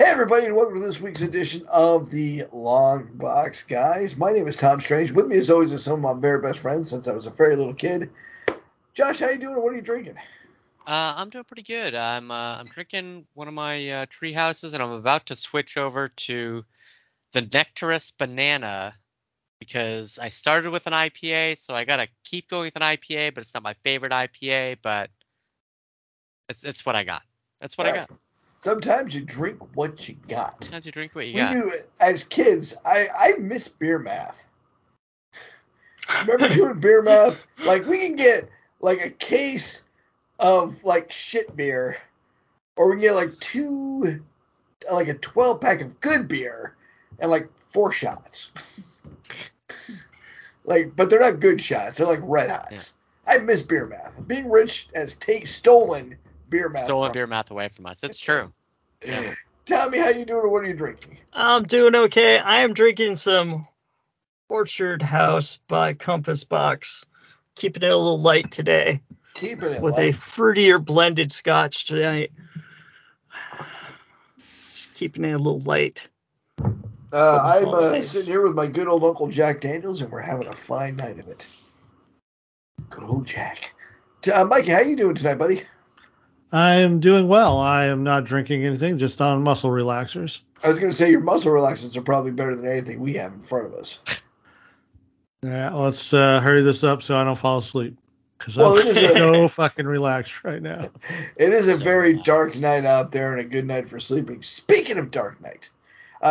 Hey everybody, and welcome to this week's edition of the Long Box Guys. My name is Tom Strange. With me, as always, is some of my very best friends since I was a very little kid. Josh, how you doing? What are you drinking? I'm doing pretty good. I'm drinking one of my tree houses, and I'm about to switch over to the Nectarous Banana because I started with an IPA, so I gotta keep going with an IPA. But it's not my favorite IPA, but it's what I got. That's what I got. Sometimes you drink what you got. Knew, as kids, I miss beer math. Remember doing beer math? Like, we can get, like, a case of, like, shit beer. Or we can get, like, a 12-pack of good beer. And, like, 4 shots. Like, but they're not good shots. They're, like, red hots. Yeah. I miss beer math. Being rich has stolen beer math. Stolen beer math away from us. It's true. Yeah. Tell me how you doing, or what are you drinking? I'm doing okay. I am drinking some Orchard House by Compass Box. Keeping it a little light today. Keeping it with light. With a fruitier blended scotch tonight. Just keeping it a little light. I'm sitting here with my good old Uncle Jack Daniels, and we're having a fine night of it. Good old Jack. Mikey, how you doing tonight, buddy? I am doing well. I am not drinking anything, just on muscle relaxers. I was going to say your muscle relaxers are probably better than anything we have in front of us. Yeah, let's hurry this up so I don't fall asleep. Because I'm so fucking relaxed right now. It is a very dark night out there and a good night for sleeping. Speaking of dark night,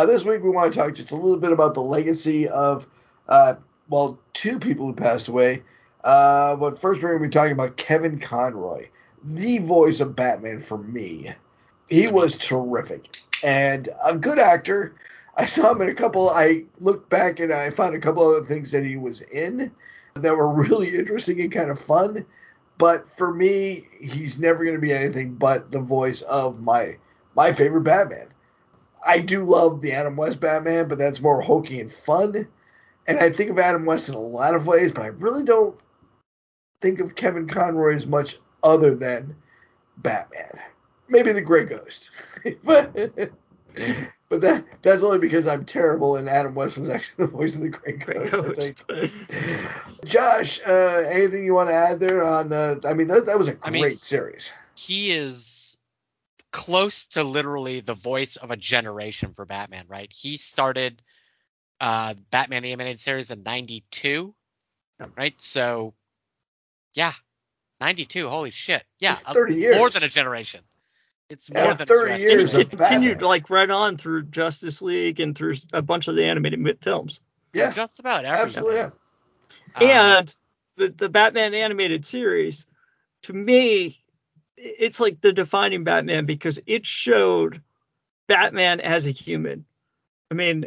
this week we want to talk just a little bit about the legacy of, 2 people who passed away. But first we're going to be talking about Kevin Conroy, the voice of Batman for me. He was terrific and a good actor. I saw him in I looked back and I found a couple other things that he was in that were really interesting and kind of fun. But for me, he's never going to be anything but the voice of my favorite Batman. I do love the Adam West Batman, but that's more hokey and fun. And I think of Adam West in a lot of ways, but I really don't think of Kevin Conroy as much other than Batman. Maybe the Grey Ghost. But that's only because I'm terrible and Adam West was actually the voice of the Grey Ghost. Josh, anything you want to add there on that was a great series. He is close to literally the voice of a generation for Batman, right? He started Batman animated series in 92, right? So, yeah. 92, holy shit. Yeah, it's 30 years. More than a generation. It's more than 30 years. It continued right on through Justice League and through a bunch of the animated films. Yeah. Just about everything. Absolutely. Yeah. And the Batman animated series, to me, it's like the defining Batman because it showed Batman as a human. I mean,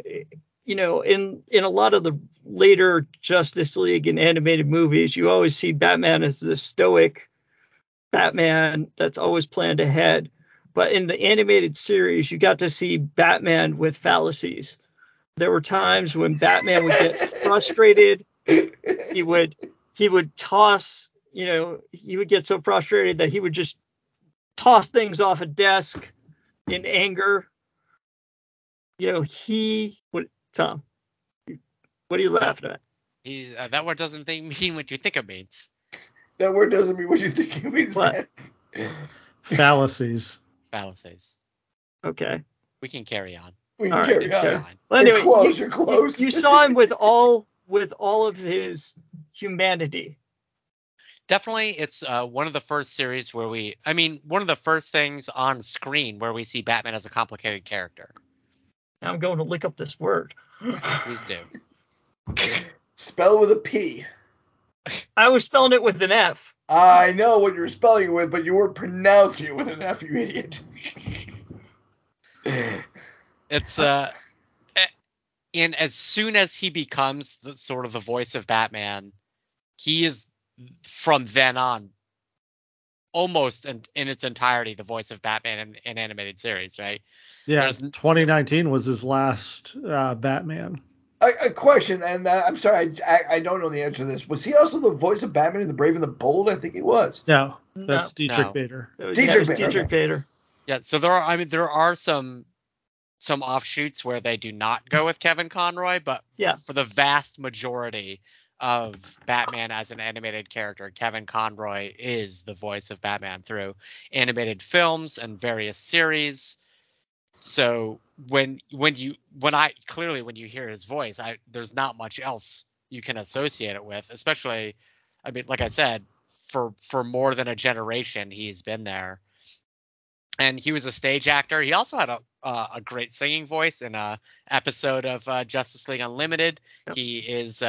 you know, in a lot of the later Justice League and animated movies, you always see Batman as the stoic Batman that's always planned ahead. But in the animated series, you got to see Batman with fallacies. There were times when Batman would get frustrated. He would toss, you know, he would get so frustrated that he would just toss things off a desk in anger. You know, Tom, what are you laughing at? That word doesn't mean what you think it means. That word doesn't mean what you think it means. What? Fallacies. Okay. We can carry on. We can carry on. Well, anyway, you're close. You saw him with all of his humanity. Definitely, it's one of the first series where one of the first things on screen where we see Batman as a complicated character. I'm going to look up this word. Please do. Spell with a P. I was spelling it with an F. I know what you were spelling it with, but you weren't pronouncing it with an F, you idiot. It's and as soon as he becomes sort of the voice of Batman, he is from then on almost in its entirety the voice of Batman in animated series, right? Yeah, 2019 was his last Batman. A question, and I'm sorry, I don't know the answer to this. Was he also the voice of Batman in The Brave and the Bold? I think he was. No, that's Dietrich Bader. Dietrich Bader. Yeah, so there are some some offshoots where they do not go with Kevin Conroy, but for the vast majority of Batman as an animated character, Kevin Conroy is the voice of Batman through animated films and various series. So when you hear his voice, there's not much else you can associate it with, especially, I mean, like I said, for more than a generation, he's been there. And he was a stage actor. He also had a great singing voice in an episode of Justice League Unlimited. Yep. He is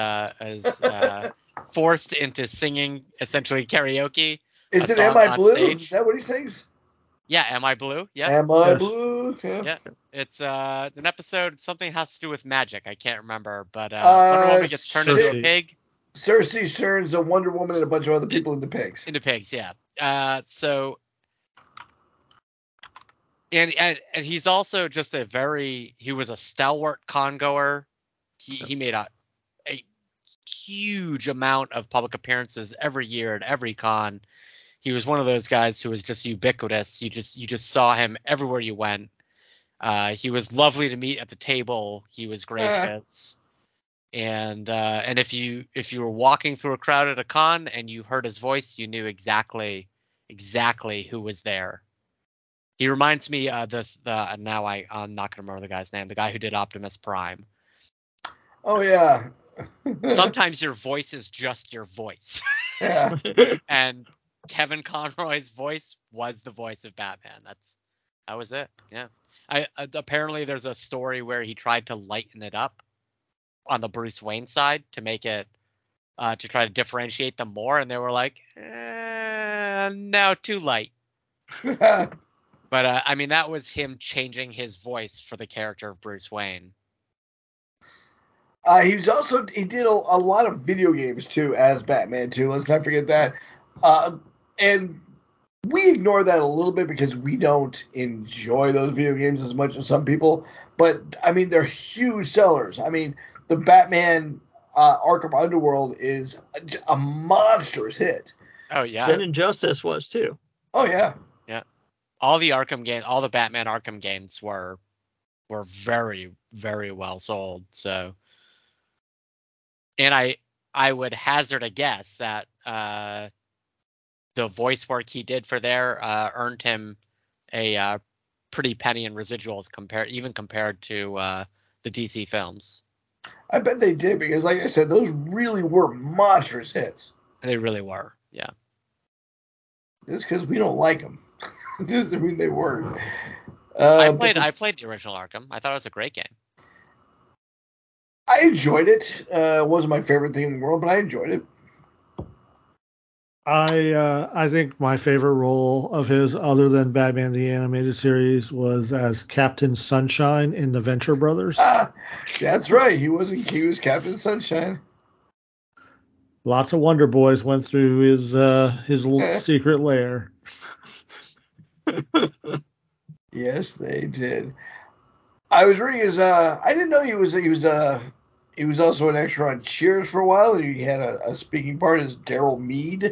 forced into singing essentially karaoke. Is it Am I Blue? Stage. Is that what he sings? Yeah, Am I Blue? Yeah. Am I Blue? Okay. Yeah. It's an episode, something has to do with magic. I can't remember, but Wonder Woman gets turned into a pig. Cersei turns a Wonder Woman and a bunch of other people into pigs. Into pigs, yeah. So... And he's also just he was a stalwart congoer. He made a huge amount of public appearances every year at every con. He was one of those guys who was just ubiquitous. You just saw him everywhere you went. He was lovely to meet at the table. He was gracious. And if you were walking through a crowd at a con and you heard his voice, you knew exactly who was there. He reminds me I'm not going to remember the guy's name, the guy who did Optimus Prime. Oh, yeah. Sometimes your voice is just your voice. Yeah. And Kevin Conroy's voice was the voice of Batman. That was it. Yeah. Apparently there's a story where he tried to lighten it up on the Bruce Wayne side to make it to try to differentiate them more. And they were like, no, too light. But, I mean, that was him changing his voice for the character of Bruce Wayne. He did a lot of video games, too, as Batman, too. Let's not forget that. And we ignore that a little bit because we don't enjoy those video games as much as some people. But, I mean, they're huge sellers. I mean, the Batman Arkham Underworld is a monstrous hit. Oh, yeah. And Injustice was, too. Oh, yeah. All the Arkham games, all the Batman Arkham games were very, very well sold. So, and I would hazard a guess that the voice work he did for there earned him a pretty penny in residuals compared to the DC films. I bet they did because, like I said, those really were monstrous hits. They really were, yeah. Just because we don't like them. Doesn't mean they weren't. I played the original Arkham. I thought it was a great game. I enjoyed it. It wasn't my favorite thing in the world, but I enjoyed it. I think my favorite role of his, other than Batman the Animated Series, was as Captain Sunshine in the Venture Brothers. That's right. He was Captain Sunshine. Lots of Wonder Boys went through his little secret lair. Yes, they did. I was reading his. I didn't know he was also an extra on Cheers for a while, and he had a speaking part as Daryl Meade.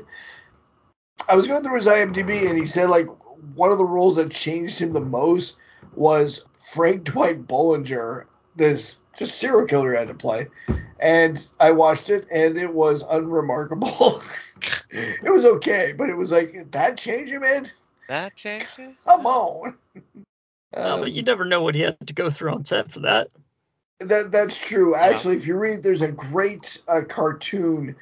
I was going through his IMDb, and he said like one of the roles that changed him the most was Frank Dwight Bollinger, this just serial killer he had to play. And I watched it, and it was unremarkable. It was okay, but it was like that changed him, man. That changes? Come on. But you never know what he had to go through on set for that. That's true. Actually, if you read, there's a great cartoon,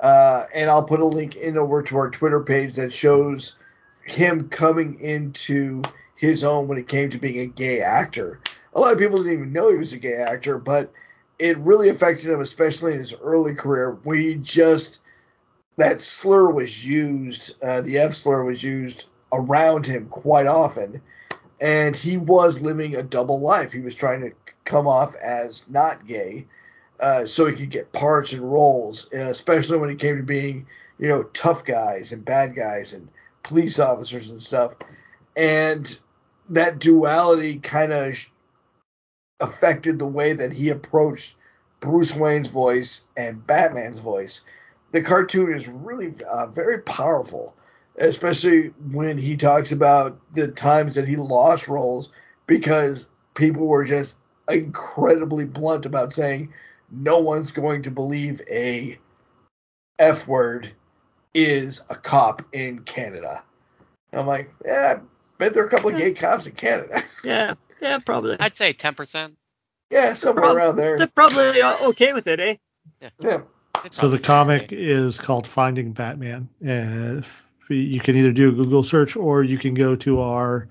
and I'll put a link in over to our Twitter page that shows him coming into his own when it came to being a gay actor. A lot of people didn't even know he was a gay actor, but it really affected him, especially in his early career. That slur was used, the F slur was used around him quite often, and he was living a double life. He was trying to come off as not gay so he could get parts and roles, especially when it came to being, you know, tough guys and bad guys and police officers and stuff. And that duality kind of affected the way that he approached Bruce Wayne's voice and Batman's voice. The cartoon is really very powerful, especially when he talks about the times that he lost roles because people were just incredibly blunt about saying no one's going to believe a F word is a cop in Canada. And I'm like, yeah, I bet there are a couple of gay cops in Canada. Yeah, probably. I'd say 10%. Yeah, somewhere around there. They're probably okay with it, eh? Yeah. So the comic is called Finding Batman. And you can either do a Google search or you can go to our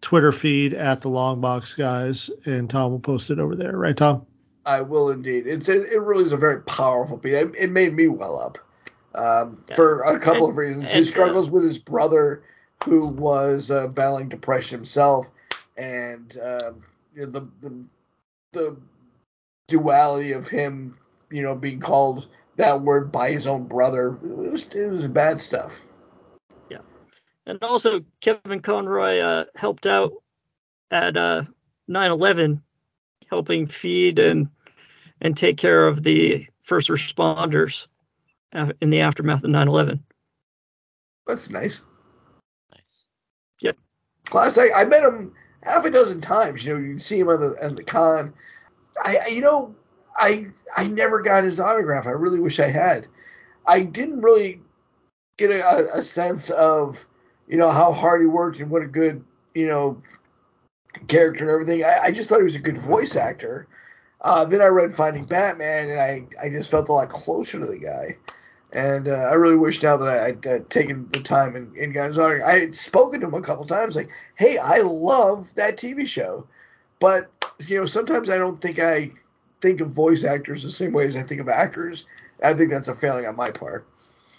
Twitter feed at the Longbox Guys, and Tom will post it over there. Right, Tom? I will indeed. It really is a very powerful piece. It made me well up for a couple of reasons. He struggles with his brother, who was battling depression himself, and the duality of him, being called that word by his own brother. It was bad stuff. Yeah, and also Kevin Conroy helped out at 9/11, helping feed and take care of the first responders in the aftermath of 9/11. That's nice. Yep. Plus, I met him half a dozen times. You'd see him at the con. I never got his autograph. I really wish I had. I didn't really get a sense of, how hard he worked and what a good, character and everything. I just thought he was a good voice actor. Then I read Finding Batman, and I just felt a lot closer to the guy. And I really wish now that I'd taken the time and got his autograph. I had spoken to him a couple times, like, hey, I love that TV show. But, sometimes I don't think I think of voice actors the same way as I think of actors. I think that's a failing on my part.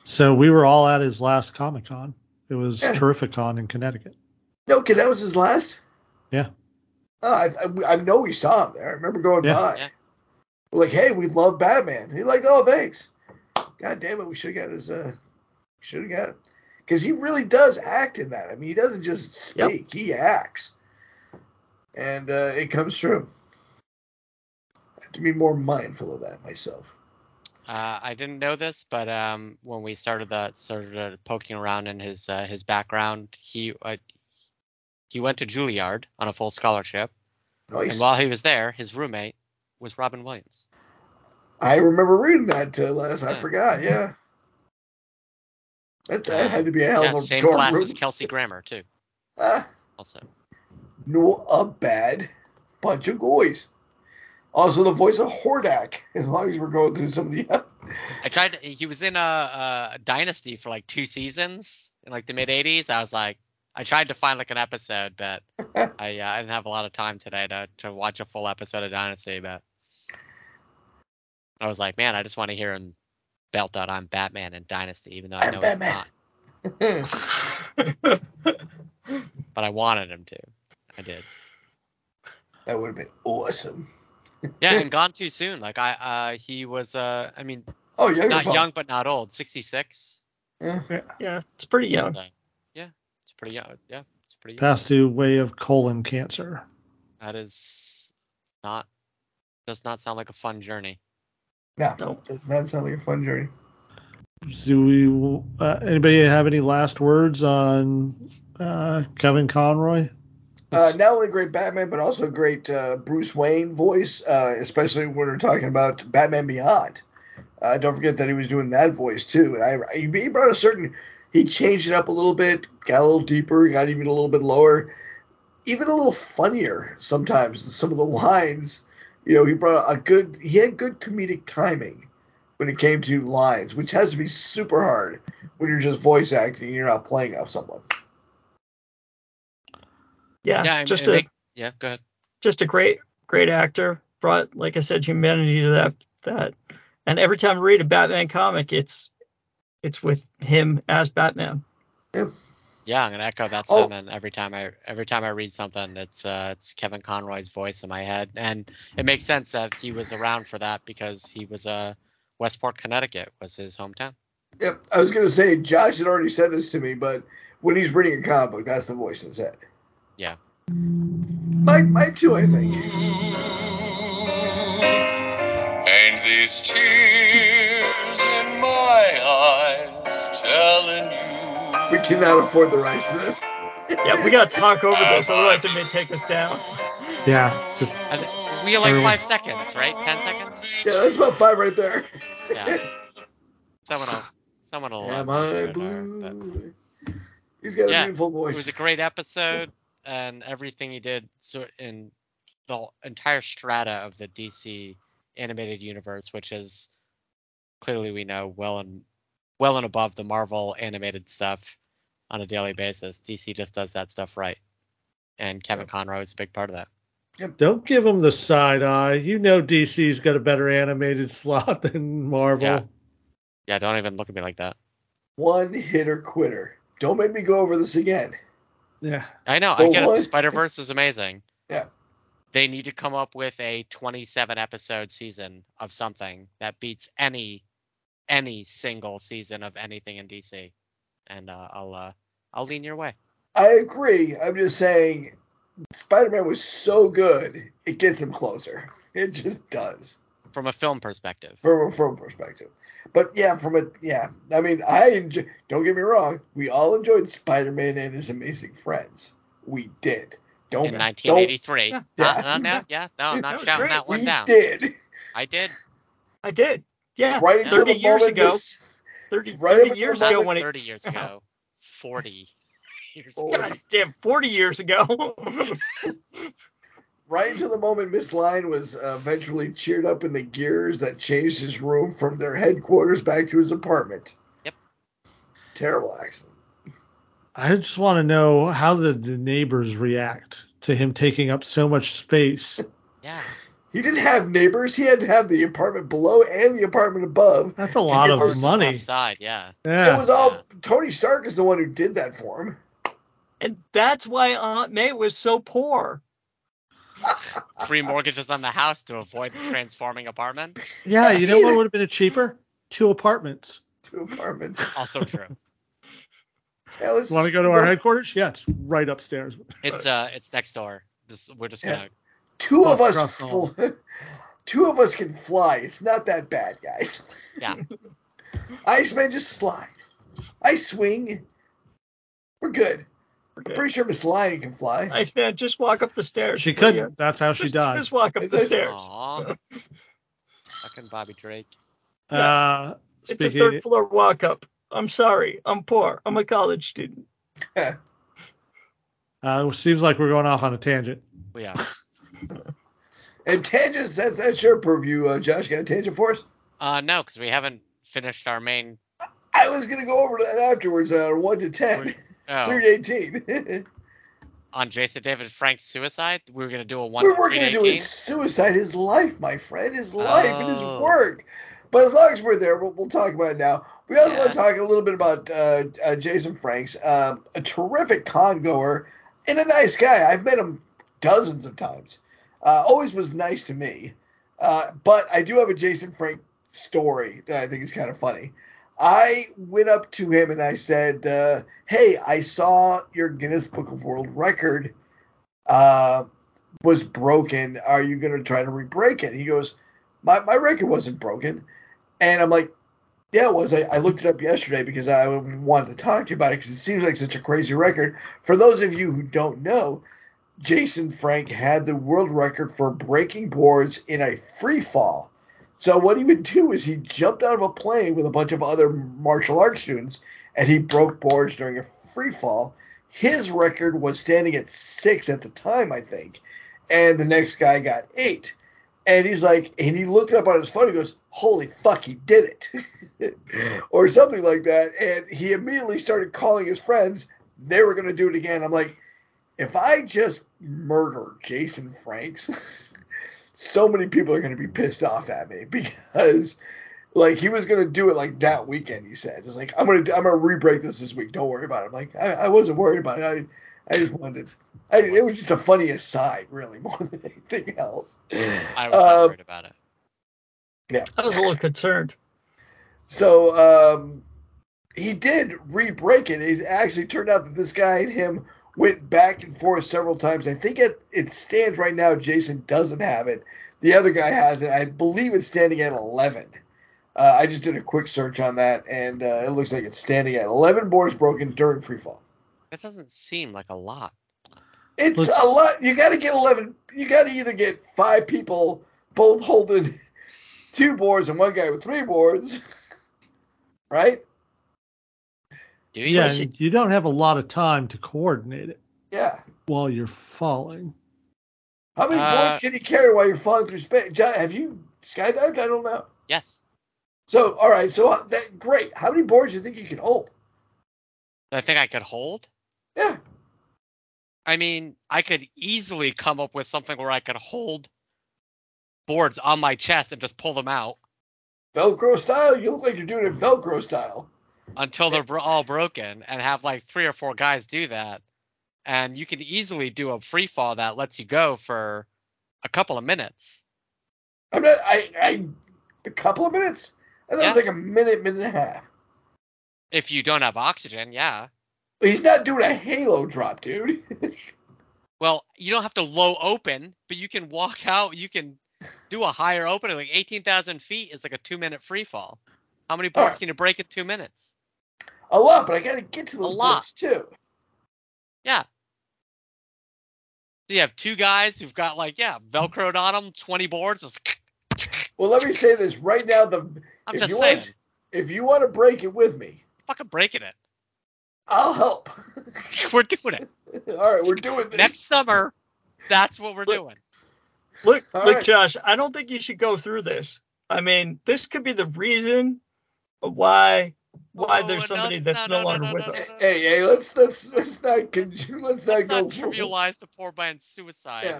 So we were all at his last Comic-Con. It was Terrific-Con in Connecticut. No, because that was his last? Yeah. Oh, I know we saw him there. I remember going by. Yeah. We're like, hey, we love Batman. He's like, oh, thanks. God damn it, we should have got his it. Because he really does act in that. I mean, he doesn't just speak. Yep. He acts. And it comes through. I have to be more mindful of that myself. I didn't know this, but when we started poking around in his background, he went to Juilliard on a full scholarship. Nice. And while he was there, his roommate was Robin Williams. I remember reading that last. I forgot. Yeah, that had to be a hell of a same dorm class room. As Kelsey Grammer too. Also, no, a bad bunch of guys. Also, the voice of Hordak. As long as we're going through some of the. I tried. He was in a Dynasty for like 2 seasons in like the mid '80s. I was like, I tried to find like an episode, but I didn't have a lot of time today to watch a full episode of Dynasty, but. I was like, man, I just want to hear him belt out "I'm Batman" and Dynasty, even though I know he's not. But I wanted him to. I did. That would have been awesome. Yeah, and gone too soon. Like he was. I mean, not young but not old. 66. Yeah, it's pretty young. Yeah, it's pretty young. Yeah, it's pretty young. Passed away of colon cancer. That is not. Does not sound like a fun journey. No, nope. It does not sound like a fun journey. Do we? Anybody have any last words on Kevin Conroy? Not only a great Batman, but also a great Bruce Wayne voice, especially when we're talking about Batman Beyond. Don't forget that he was doing that voice too. And he brought he changed it up a little bit, got a little deeper, got even a little bit lower, even a little funnier sometimes. Some of the lines. He brought he had good comedic timing when it came to lines, which has to be super hard when you're just voice acting and you're not playing off someone. Yeah, go ahead. Just a great actor. Brought, like I said, humanity to that. And every time I read a Batman comic, it's with him as Batman. Yeah. Yeah, I'm gonna echo that sentiment. Every time I read something, it's Kevin Conroy's voice in my head, and it makes sense that he was around for that because he was Westport, Connecticut, was his hometown. Yep, I was gonna say Josh had already said this to me, but when he's reading a comic book, that's the voice in his head. Yeah, my too, I think. And these tears in my eyes telling you. We cannot afford the rights to this. Yeah, we gotta talk over this, otherwise it may take us down. Yeah. Just we have like 5 seconds, right? 10 seconds? Yeah, that's about 5 right there. Yeah. Someone will. Am I blue? He's got a beautiful voice. It was a great episode, and everything he did in the entire strata of the DC animated universe, which is clearly, we know, well and above the Marvel animated stuff on a daily basis. DC just does that stuff right, and Kevin Conroy is a big part of that. Yep. Don't give him the side eye. You know DC's got a better animated slot than Marvel. Yeah, don't even look at me like that. One hitter quitter. Don't make me go over this again. Yeah. I know. I get it. The Spider-Verse is amazing. Yeah. They need to come up with a 27-episode season of something that beats any single season of anything in DC. And I'll lean your way. I agree. I'm just saying Spider-Man was so good, it gets him closer. It just does. From a film perspective. From a film perspective. But I mean, don't get me wrong. We all enjoyed Spider-Man and His Amazing Friends. We did. Don't. In 1983. Don't, not counting that one down. We did. I did. Yeah. Right. Yeah. 30 years ago. 30 years ago. 40 years ago. God damn, 40 years ago. Right until the moment Miss Lyon was eventually cheered up in the gears that changed his room from their headquarters back to his apartment. Yep. Terrible accident. I just want to know how the neighbors react to him taking up so much space. Yeah. He didn't have neighbors. He had to have the apartment below and the apartment above. That's a lot of money. Outside, yeah. It was all Tony Stark is the one who did that for him. And that's why Aunt May was so poor. 3 mortgages on the house to avoid the transforming apartment. Yeah, you know what would have been cheaper? 2 apartments. 2 apartments. Also true. Yeah, want to go to our headquarters? Yeah, it's right upstairs. It's next door. We're just gonna. Two of us can fly. It's not that bad, guys. Yeah. Iceman just slide. I swing. We're good. I'm pretty sure Miss Lyon can fly. Nice, man. Just walk up the stairs. She couldn't. Yeah. That's how she died. Just walk up the stairs. Aww. Fucking Bobby Drake. It's a 3rd floor walk up. I'm sorry. I'm poor. I'm a college student. It seems like we're going off on a tangent. We are. And tangents, that's your purview. Josh, got a tangent for us? No, because we haven't finished our main. I was going to go over that afterwards. 1 to 10. 3 to 18. On Jason David Frank's suicide, we were going to do a 1 to 18. We were going to do his suicide, his life, my friend, his life and his work. But as long as we're there, we'll talk about it now. We also want to talk a little bit about Jason Frank's, a terrific con-goer and a nice guy. I've met him dozens of times. Always was nice to me. But I do have a Jason Frank story that I think is kind of funny. I went up to him and I said, hey, I saw your Guinness Book of World Record was broken. Are you going to try to re-break it? He goes, my record wasn't broken. And I'm like, yeah, it was. I looked it up yesterday because I wanted to talk to you about it because it seems like such a crazy record. For those of you who don't know, Jason Frank had the world record for breaking boards in a free fall. So what he would do is he jumped out of a plane with a bunch of other martial arts students, and he broke boards during a free fall. His record was standing at 6 at the time, I think, and the next guy got 8. And he's like, and he looked up on his phone and goes, holy fuck, he did it, or something like that. And he immediately started calling his friends. They were going to do it again. I'm like, if I just murder Jason Franks, so many people are going to be pissed off at me because, like, he was going to do it like that weekend. He said, "It's like I'm going to re-break this week. Don't worry about it." I'm like, I wasn't worried about it. I just wanted. It was just a funny aside, really, more than anything else. I was not worried about it. Yeah, I was a little concerned. So he did re-break it. It actually turned out that this guy and him went back and forth several times. I think it stands right now. Jason doesn't have it. The other guy has it. I believe it's standing at 11. I just did a quick search on that, and it looks like it's standing at 11 boards broken during free fall. That doesn't seem like a lot. It's a lot. You got to get 11. You got to either get five people both holding two boards and one guy with three boards, right? Yeah, and you don't have a lot of time to coordinate it. Yeah. While you're falling. How many boards can you carry while you're falling through space? John, have you skydived? I don't know. Yes. So, all right. So, great. How many boards do you think you can hold? I think I could hold? Yeah. I mean, I could easily come up with something where I could hold boards on my chest and just pull them out. Velcro style? You look like you're doing it Velcro style. Until they're all broken, and have like three or four guys do that. And you can easily do a free fall that lets you go for a couple of minutes. A couple of minutes? I thought it was like a minute, minute and a half. If you don't have oxygen, yeah. But he's not doing a halo drop, dude. Well, you don't have to low open, but you can walk out. You can do a higher open. Like 18,000 feet is like a 2-minute free fall. How many boards can you break in 2 minutes? A lot, but I got to get to those boards, too. Yeah. So you have two guys who've got, Velcroed on them, 20 boards. Well, let me say this. Right now, if you want to break it with me. Fucking breaking it. I'll help. We're doing it. All right, we're doing this. Next summer, that's what we're doing. Look, Josh, I don't think you should go through this. I mean, this could be the reason why there's somebody that's no longer with us. Hey, let's not trivialize the poor man's suicide. Yeah.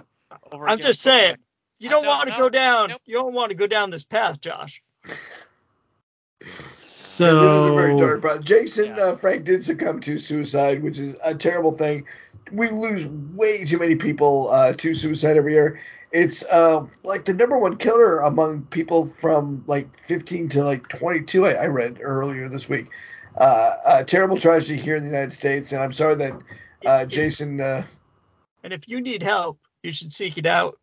I'm just saying, you don't want to go down this path, Josh. So it was a very dark path. Jason Frank did succumb to suicide, which is a terrible thing. We lose way too many people to suicide every year. It's the number one killer among people from 15 to 22. I read earlier this week. A terrible tragedy here in the United States, and I'm sorry that Jason. And if you need help, you should seek it out.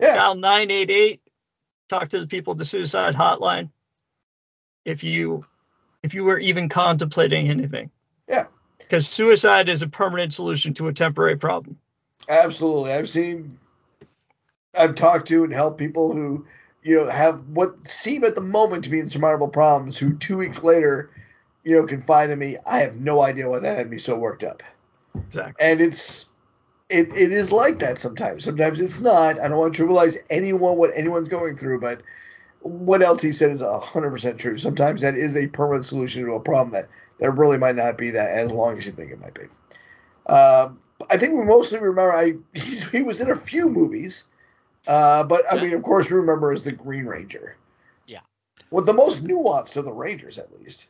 Yeah. Dial 988. Talk to the people at the suicide hotline. If you were even contemplating anything. Yeah. Because suicide is a permanent solution to a temporary problem. Absolutely, I've talked to and helped people who, have what seem at the moment to be insurmountable problems who 2 weeks later, confide in me. I have no idea why that had me so worked up. Exactly. And it is like that sometimes. Sometimes it's not. I don't want to trivialize what anyone's going through, but what LT said is 100% true. Sometimes that is a permanent solution to a problem that really might not be that as long as you think it might be. I think we mostly remember he was in a few movies. But of course, we remember as the Green Ranger. Yeah. Well, the most nuanced of the Rangers, at least.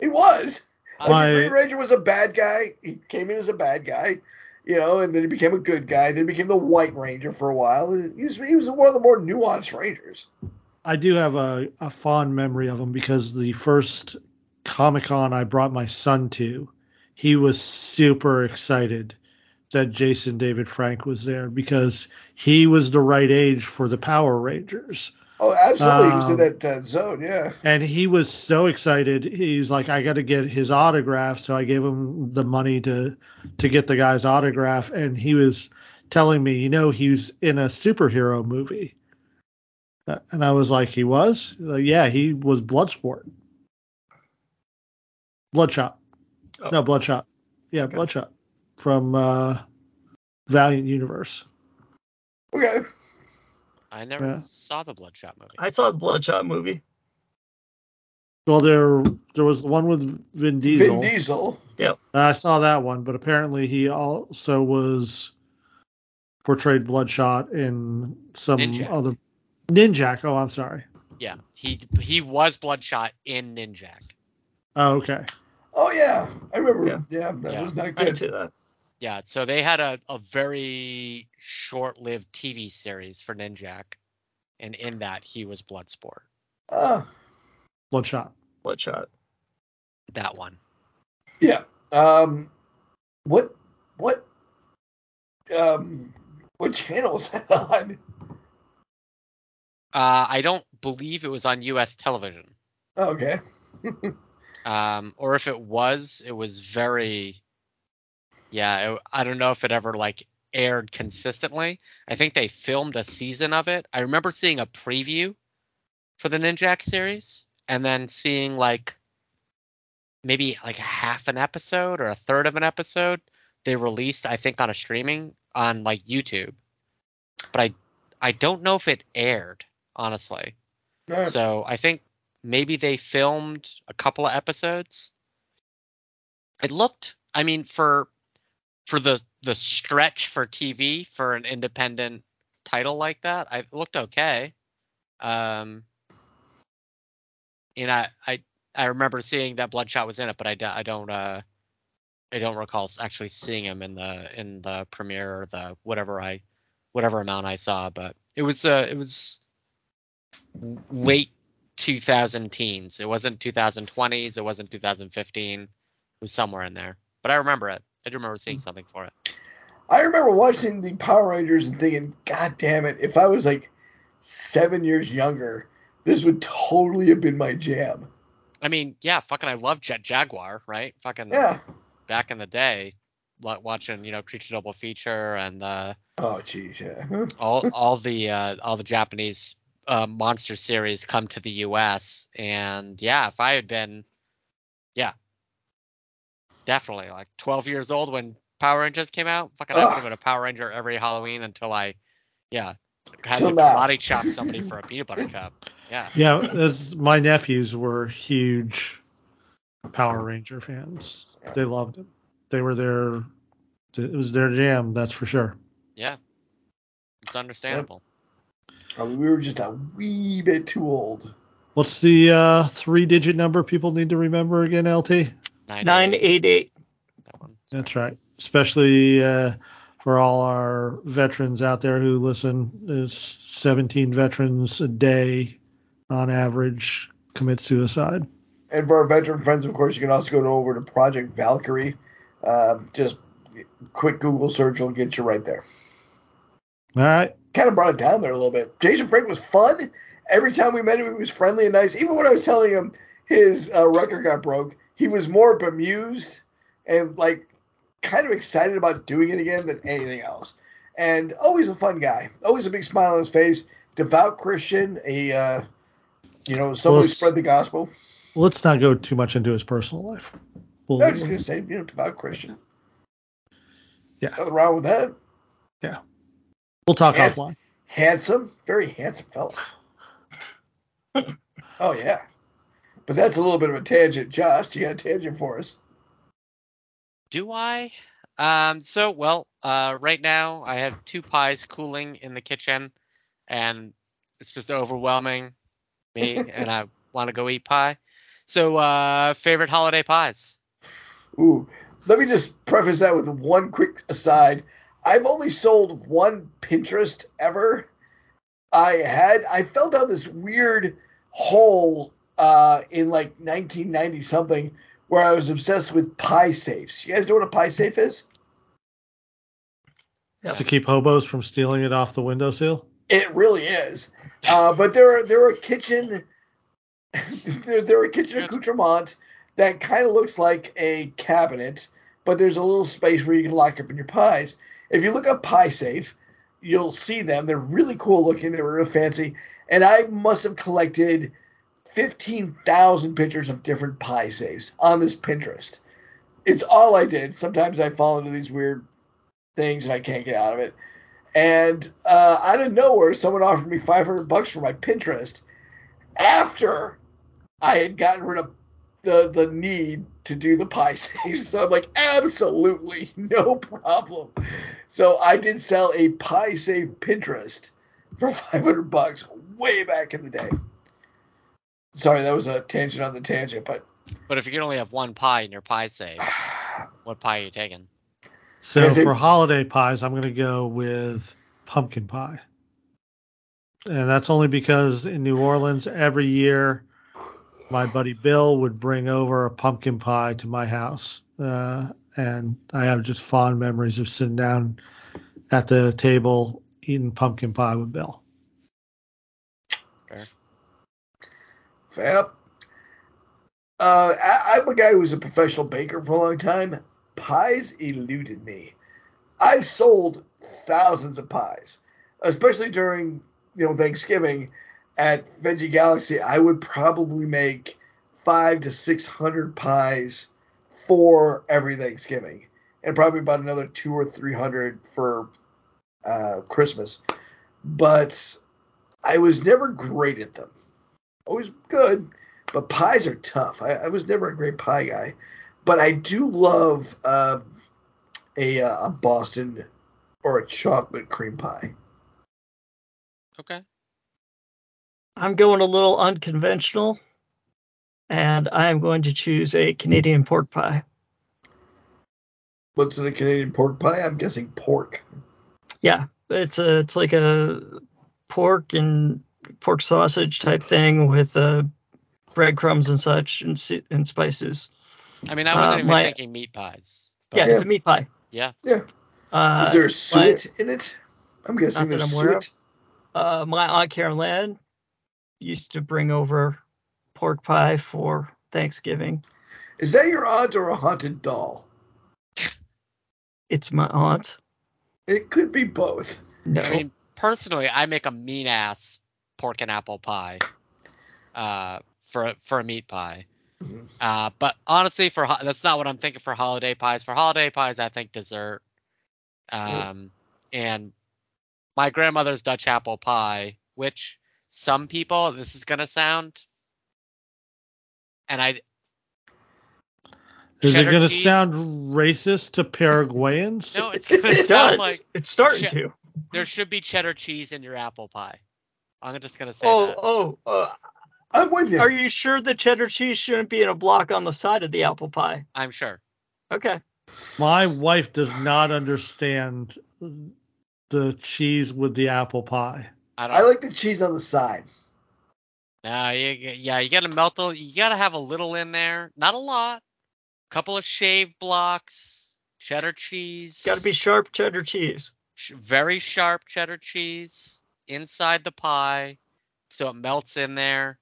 He was. The Green Ranger was a bad guy. He came in as a bad guy, and then he became a good guy. Then he became the White Ranger for a while. He was one of the more nuanced Rangers. I do have a fond memory of him because the first Comic-Con I brought my son to, he was super excited that Jason David Frank was there because he was the right age for the Power Rangers. Oh, absolutely. He was in that zone, yeah. And he was so excited. He was like, I got to get his autograph. So I gave him the money to get the guy's autograph. And he was telling me, he was in a superhero movie. And I was like, he was? Yeah, he was Bloodsport. Bloodshot. Oh. No, Bloodshot. Yeah, okay. Bloodshot. From Valiant Universe. Okay. I never saw the Bloodshot movie. I saw the Bloodshot movie. Well, there was one with Vin Diesel. Vin Diesel. Yep. I saw that one, but apparently he also was portrayed Bloodshot in some other Ninjak. Oh, I'm sorry. Yeah, he was Bloodshot in Ninjak. Oh, okay. Oh yeah, I remember. Yeah, that was not good. I didn't see that. Yeah, so they had a very short-lived TV series for Ninjak, and in that he was Bloodsport. Bloodshot. That one. Yeah. What channel was that on? I don't believe it was on U.S. television. Oh, okay. Or if it was very Yeah, I don't know if it ever like aired consistently. I think they filmed a season of it. I remember seeing a preview for the Ninjak series and then seeing like maybe like a half an episode or a third of an episode they released, I think, on a streaming on like YouTube. But I don't know if it aired, honestly. Good. So I think maybe they filmed a couple of episodes. It looked, I mean, for the stretch for TV for an independent title like that, it looked okay. And I remember seeing that Bloodshot was in it, but I don't recall actually seeing him in the premiere or the whatever amount I saw. But it was late 2000 teens. It wasn't 2020s. It wasn't 2015. It was somewhere in there. But I remember it. I do remember seeing something for it. I remember watching the Power Rangers and thinking, God damn it, if I was like 7 years younger, this would totally have been my jam. I mean, yeah, fucking I love Jet Jaguar, right? Fucking yeah. Back in the day, watching, you know, Creature Double Feature and oh jeez, yeah. all the Japanese monster series come to the US, and yeah, if I had been definitely like 12 years old when Power Rangers came out, fucking I would have been a Power Ranger every Halloween until I had to karate chop somebody for a peanut butter cup. Yeah. Yeah, my nephews were huge Power Ranger fans. They loved it. They were there. It was their jam, that's for sure. Yeah. It's understandable. Yep. I mean, we were just a wee bit too old. What's the three-digit number people need to remember again, LT? 988. That one. That's right. Especially for all our veterans out there who listen, there's 17 veterans a day on average commit suicide. And for our veteran friends, of course, you can also go over to Project Valkyrie. Just quick Google search will get you right there. All right. Kind of brought it down there a little bit. Jason Frank was fun. Every time we met him, he was friendly and nice. Even when I was telling him his record got broke, he was more bemused and like kind of excited about doing it again than anything else. And always a fun guy. Always a big smile on his face. Devout Christian. Someone who spread the gospel. Let's not go too much into his personal life. I was just going to say, devout Christian. Yeah. Nothing wrong with that. Yeah. We'll talk offline. Handsome. Very handsome fella. Oh, yeah. But that's a little bit of a tangent. Josh, you got a tangent for us? Do I? Right now I have two pies cooling in the kitchen, and it's just overwhelming me, and I want to go eat pie. So, favorite holiday pies. Ooh, let me just preface that with one quick aside. I've only sold one Pinterest ever. I fell down this weird hole in like 1990 something where I was obsessed with pie safes. You guys know what a pie safe is? Yeah. To keep hobos from stealing it off the windowsill? It really is. But there are kitchen there are kitchen accoutrements that kind of looks like a cabinet, but there's a little space where you can lock up in your pies. If you look up pie safe, you'll see them. They're really cool looking. They're real fancy. And I must have collected 15,000 pictures of different pie safes on this Pinterest. It's all I did. Sometimes I fall into these weird things and I can't get out of it. And out of nowhere, someone offered me $500 for my Pinterest after I had gotten rid of the need to do the pie safes. So I'm like, absolutely no problem. So I did sell a pie safe Pinterest for $500 way back in the day. Sorry, that was a tangent on the tangent, but if you can only have one pie in your pie safe, what pie are you taking? So for holiday pies, I'm going to go with pumpkin pie. And that's only because in New Orleans every year my buddy Bill would bring over a pumpkin pie to my house. And I have just fond memories of sitting down at the table eating pumpkin pie with Bill. Fair. Yep. I'm a guy who was a professional baker for a long time. pies eluded me. I've sold thousands of pies, especially during, you know, Thanksgiving at Veggie Galaxy. I would probably make 500 to 600 pies for every Thanksgiving, and probably about another 200 or 300 for Christmas. But I was never great at them. Always good, but pies are tough. I was never a great pie guy, but I do love a Boston or a chocolate cream pie. Okay. I'm going a little unconventional, and I'm going to choose a Canadian pork pie. What's in a Canadian pork pie? I'm guessing pork. Yeah, it's like a pork and pork sausage type thing with breadcrumbs and such and spices. I mean, I wasn't even thinking meat pies. Yeah, it's a meat pie. Yeah. Is there a suet in it? I'm guessing there's suet. My aunt Karen Land used to bring over pork pie for Thanksgiving. Is that your aunt or a haunted doll? It's my aunt. It could be both. No. I mean, personally, I make a mean ass pork and apple pie for a meat pie. Mm-hmm. But honestly, that's not what I'm thinking for holiday pies. For holiday pies, I think dessert. And my grandmother's Dutch apple pie, which some people, this is going to sound, is it going to sound racist to Paraguayans? No, it's going to sound like it's starting to. There should be cheddar cheese in your apple pie. I'm just going to say that. I'm with you. Are you sure the cheddar cheese shouldn't be in a block on the side of the apple pie? I'm sure. Okay. My wife does not understand the cheese with the apple pie. I like the cheese on the side. No, you got to melt it. You got to have a little in there. Not a lot. Couple of shave blocks, cheddar cheese. Got to be sharp cheddar cheese. Very sharp cheddar cheese inside the pie, so it melts in there.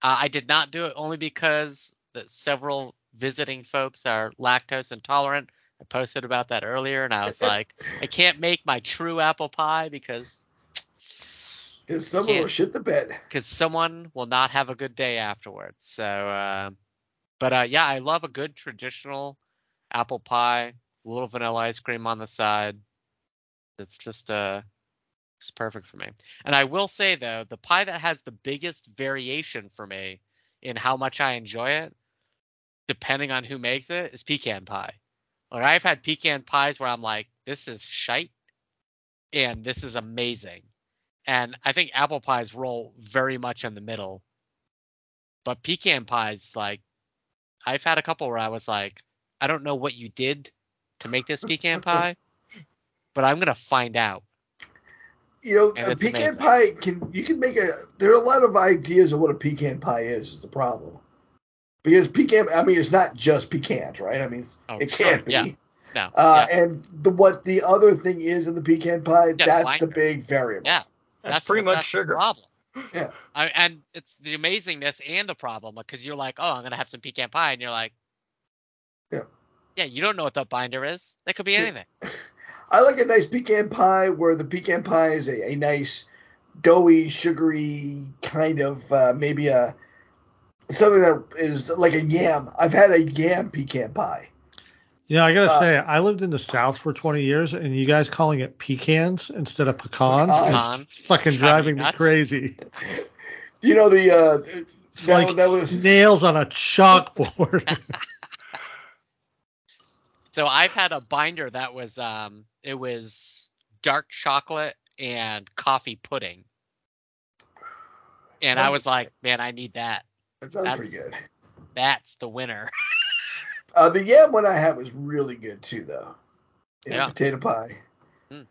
I did not do it only because several visiting folks are lactose intolerant. I posted about that earlier, and I was like, I can't make my true apple pie because someone will shit the bed. Because someone will not have a good day afterwards. So, But I love a good traditional apple pie, a little vanilla ice cream on the side. It's just it's perfect for me. And I will say, though, the pie that has the biggest variation for me in how much I enjoy it, depending on who makes it, is pecan pie. Like, I've had pecan pies where I'm like, this is shite, and this is amazing. And I think apple pies roll very much in the middle. But pecan pies, like, I've had a couple where I was like, I don't know what you did to make this pecan pie, but I'm going to find out. You know, a pecan pie, you can make there are a lot of ideas of what a pecan pie is the problem. Because it's not just pecans, right? I mean, it can't be. Yeah. No. And what the other thing is in the pecan pie, that's the big variable. Yeah. That's pretty much sugar. Problem. Yeah, and it's the amazingness and the problem, because you're like, oh, I'm going to have some pecan pie, and you're like, yeah, you don't know what the binder is. That could be anything. I like a nice pecan pie where the pecan pie is a nice doughy, sugary kind of maybe something that is like a yam. I've had a yam pecan pie. Yeah, I got to say, I lived in the South for 20 years, and you guys calling it pecans instead of pecans is fucking driving me crazy. You know, it's like that was nails on a chalkboard. So I've had a binder that was it was dark chocolate and coffee pudding. And I was like, man, I need that. That's pretty good. That's the winner. The yam one I had was really good, too, though. Potato pie. Mm.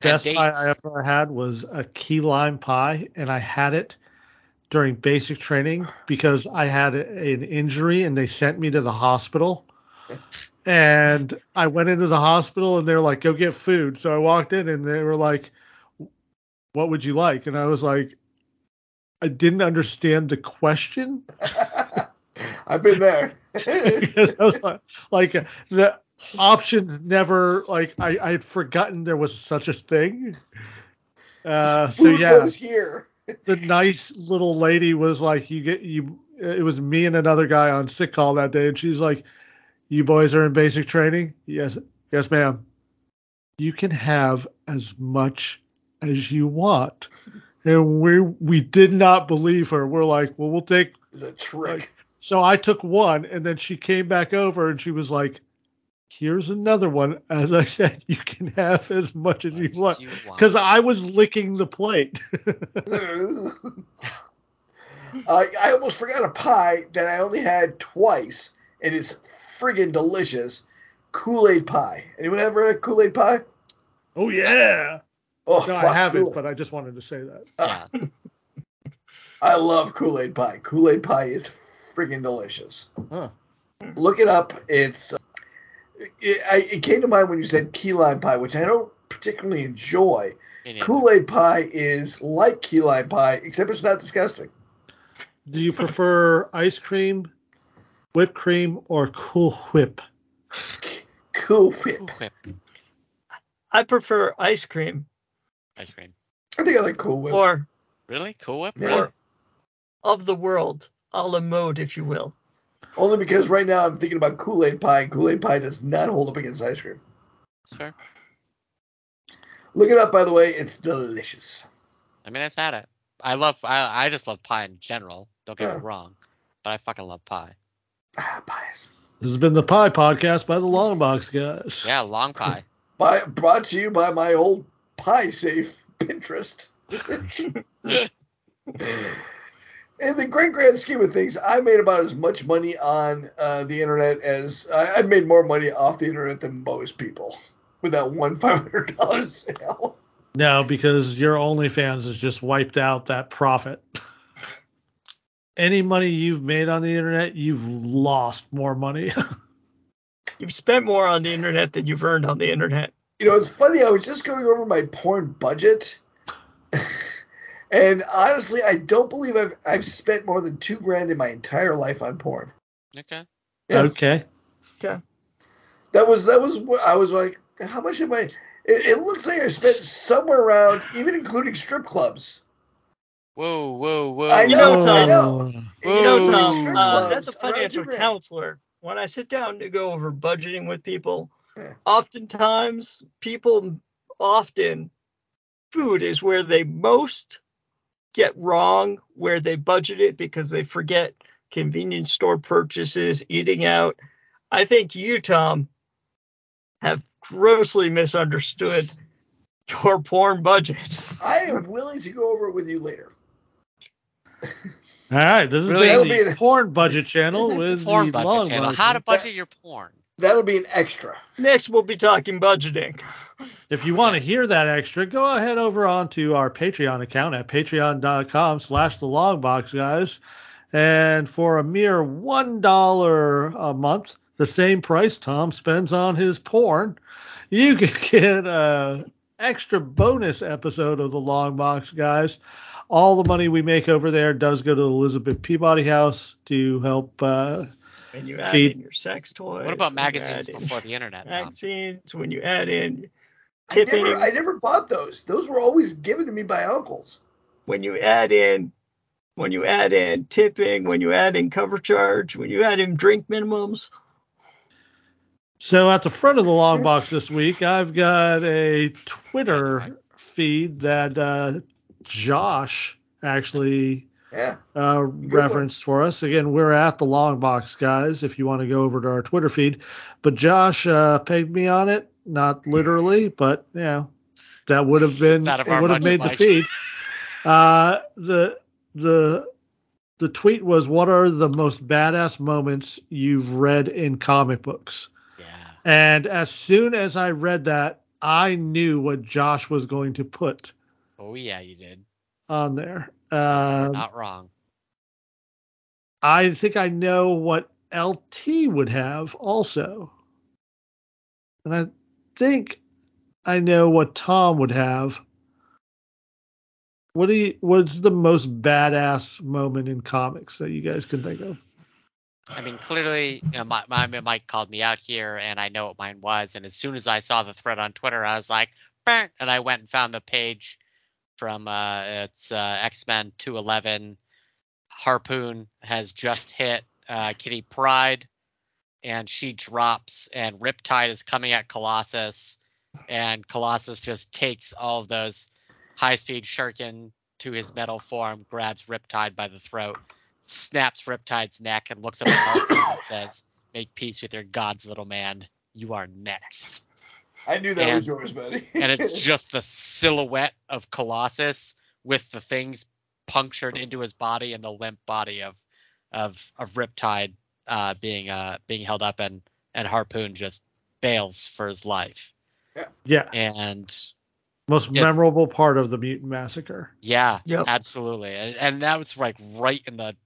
Best pie I ever had was a key lime pie, and I had it during basic training because I had an injury, and they sent me to the hospital. And I went into the hospital, and they were like, go get food. So I walked in, and they were like, what would you like? And I was like, I didn't understand the question. I've been there. Like the options never, like I had forgotten there was such a thing. So yeah, here? The nice little lady was like, it was me and another guy on sick call that day. And she's like, you boys are in basic training. Yes, ma'am. You can have as much as you want. And we did not believe her. We're like, well, we'll take the trick. Like, so I took one, and then she came back over, and she was like, here's another one. As I said, you can have as much as you want. Because I was licking the plate. I almost forgot a pie that I only had twice, and it's friggin' delicious. Kool-Aid pie. Anyone ever had Kool-Aid pie? Oh, yeah. Oh, no, I haven't, Kool-Aid. But I just wanted to say that. I love Kool-Aid pie. Kool-Aid pie is freaking delicious. Huh. Look it up. It's it came to mind when you said key lime pie, which I don't particularly enjoy. Kool-Aid pie is like key lime pie, except it's not disgusting. Do you prefer ice cream, whipped cream, or Cool Whip? Cool Whip. I prefer ice cream. Ice cream. I think I like Cool Whip. Or really? Cool Whip? Yeah. Or of the world, a la mode, if you will. Only because right now I'm thinking about Kool-Aid pie, and Kool-Aid pie does not hold up against ice cream. That's fair. Look it up, by the way. It's delicious. I mean, I've had it. I just love pie in general. Don't get me wrong. But I fucking love pie. Ah, pies. This has been the Pie Podcast by the Long Box guys. Yeah, Long Pie. Brought to you by my old pie safe, Pinterest. In the grand scheme of things, I made about as much money on the internet as I made more money off the internet than most people with that one $500 sale. No, because your OnlyFans has just wiped out that profit. Any money you've made on the internet, you've lost more money. You've spent more on the internet than you've earned on the internet. You know, it's funny. I was just going over my porn budget. And honestly, I don't believe I've spent more than $2,000 in my entire life on porn. Okay. Yeah. Okay. That was what I was like, how much am I? It looks like I spent somewhere around, even including strip clubs. Whoa. I know, Tom. That's a financial counselor. When I sit down to go over budgeting with people, oftentimes food is where they most get wrong, where they budget it because they forget convenience store purchases, eating out. I think you, Tom, have grossly misunderstood your porn budget. I am willing to go over it with you later. All right, this is the porn budget channel with porn the budget channel. How to budget your porn. That'll be an extra. Next, we'll be talking budgeting. If you want to hear that extra, go ahead over onto our Patreon account at patreon.com/thelongboxguys. And for a mere $1 a month, the same price Tom spends on his porn, you can get an extra bonus episode of The Long Box Guys. All the money we make over there does go to the Elizabeth Peabody House to help when you add feed in your sex toys. What about magazines before the internet? Magazines, when you add in tipping. I never bought those. Those were always given to me by uncles. When you add in tipping, when you add in cover charge, when you add in drink minimums. So at the front of the Long Box this week, I've got a Twitter feed that Josh actually referenced for us. Again, we're at the Long Box guys if you want to go over to our Twitter feed. But Josh pegged me on it, not literally, but that would have been made the feed. The tweet was, what are the most badass moments you've read in comic books? Yeah. And as soon as I read that, I knew what Josh was going to put. Oh, yeah, you did. On there. Not wrong. I think I know what LT would have also. And I think I know what Tom would have. What's the most badass moment in comics that you guys can think of? I mean, clearly, you know, Mike called me out here, and I know what mine was. And as soon as I saw the thread on Twitter, I was like, "Burn!" And I went and found the page from X-Men 211. Harpoon has just hit Kitty Pryde, and she drops, and Riptide is coming at Colossus, and Colossus just takes all of those high-speed shuriken to his metal form, grabs Riptide by the throat, snaps Riptide's neck, and looks up at Harpoon and says, "Make peace with your gods, little man. You are next." I knew that was yours, buddy. And it's just the silhouette of Colossus with the things punctured into his body and the limp body of Riptide being held up, and Harpoon just bails for his life. Yeah. And most memorable part of the mutant massacre. Yeah, yep. Absolutely. And that was like right in the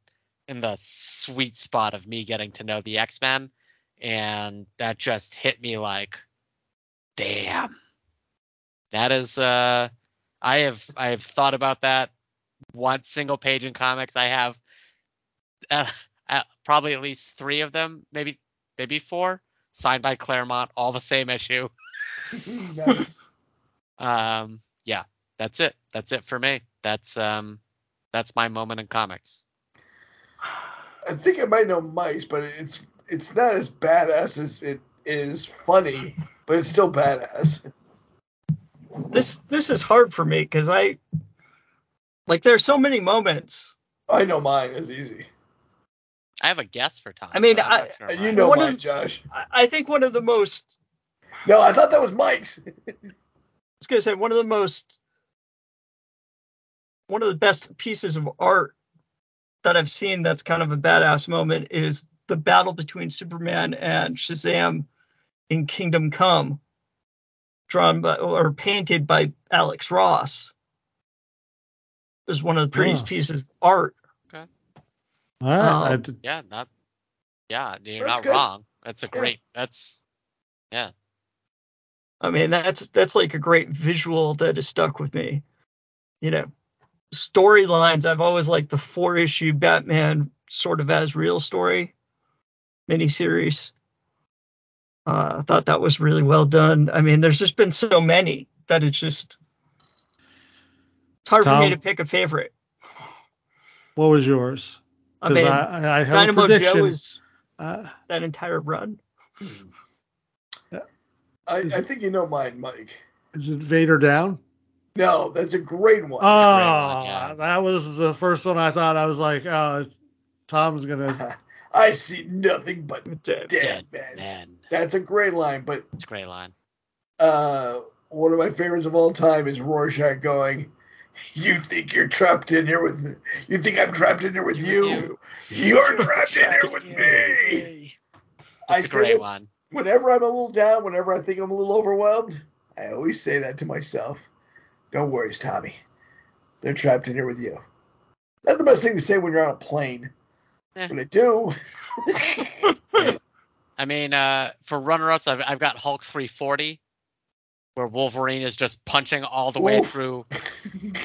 sweet spot of me getting to know the X-Men, and that just hit me like, damn. That is I have thought about that one single page in comics. I have probably at least three of them, maybe four, signed by Claremont, all the same issue. Nice. Yeah, that's it. That's it for me. That's my moment in comics. I think I might know Mike's, but it's not as badass as it is funny, but it's still badass. This is hard for me because I like there's so many moments. I know mine is easy. I have a guess for Tom. I mean, you know mine, Josh. I think one of the most. No, I thought that was Mike's. I was gonna say one of the best pieces of art that I've seen that's kind of a badass moment is the battle between Superman and Shazam in Kingdom Come, painted by Alex Ross. It was one of the prettiest pieces of art. Okay. All right. You're not good. Wrong. That's a great. That's. Yeah. I mean, that's like a great visual that has stuck with me. You know, storylines, I've always liked the 4-issue Batman sort of Azrael story miniseries. I thought that was really well done. I mean, there's just been so many that it's hard for me to pick a favorite. What was yours? I mean, I have Dynamo a prediction. Joe is that entire run. I think you know mine, Mike. Is it Vader Down? No, that's a great one. That was the first one I thought. I was like, Tom's going to... I see nothing but dead men. That's a great line, but... It's a great line. One of my favorites of all time is Rorschach going, "You think I'm trapped in here with you? You're trapped in here with me!" That's a great one. Whenever I'm a little down, whenever I think I'm a little overwhelmed, I always say that to myself. "Don't worry, Tommy. They're trapped in here with you." Not the best thing to say when you're on a plane, but I do. I mean, for runner-ups, I've got Hulk 340, where Wolverine is just punching all the way through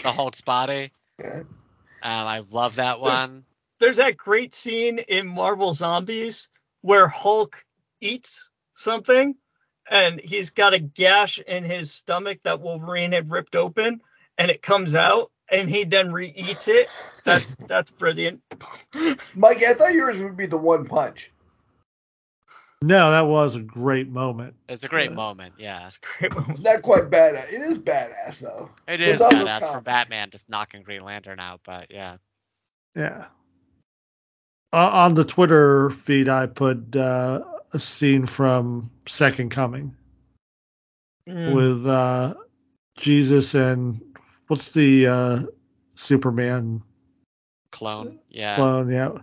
the Hulk's body. Yeah. I love that one. There's that great scene in Marvel Zombies where Hulk eats something, and he's got a gash in his stomach that Wolverine had ripped open, and it comes out, and he then re-eats it. That's brilliant. Mike, I thought yours would be the one punch. No, that was a great moment. It's a great moment, yeah. It's a great moment. It's not quite badass. It is badass, though. It is badass for Batman just knocking Green Lantern out, but yeah. Yeah. On the Twitter feed, I put... a scene from Second Coming with Jesus and what's the Superman clone? Yeah. Clone, yeah.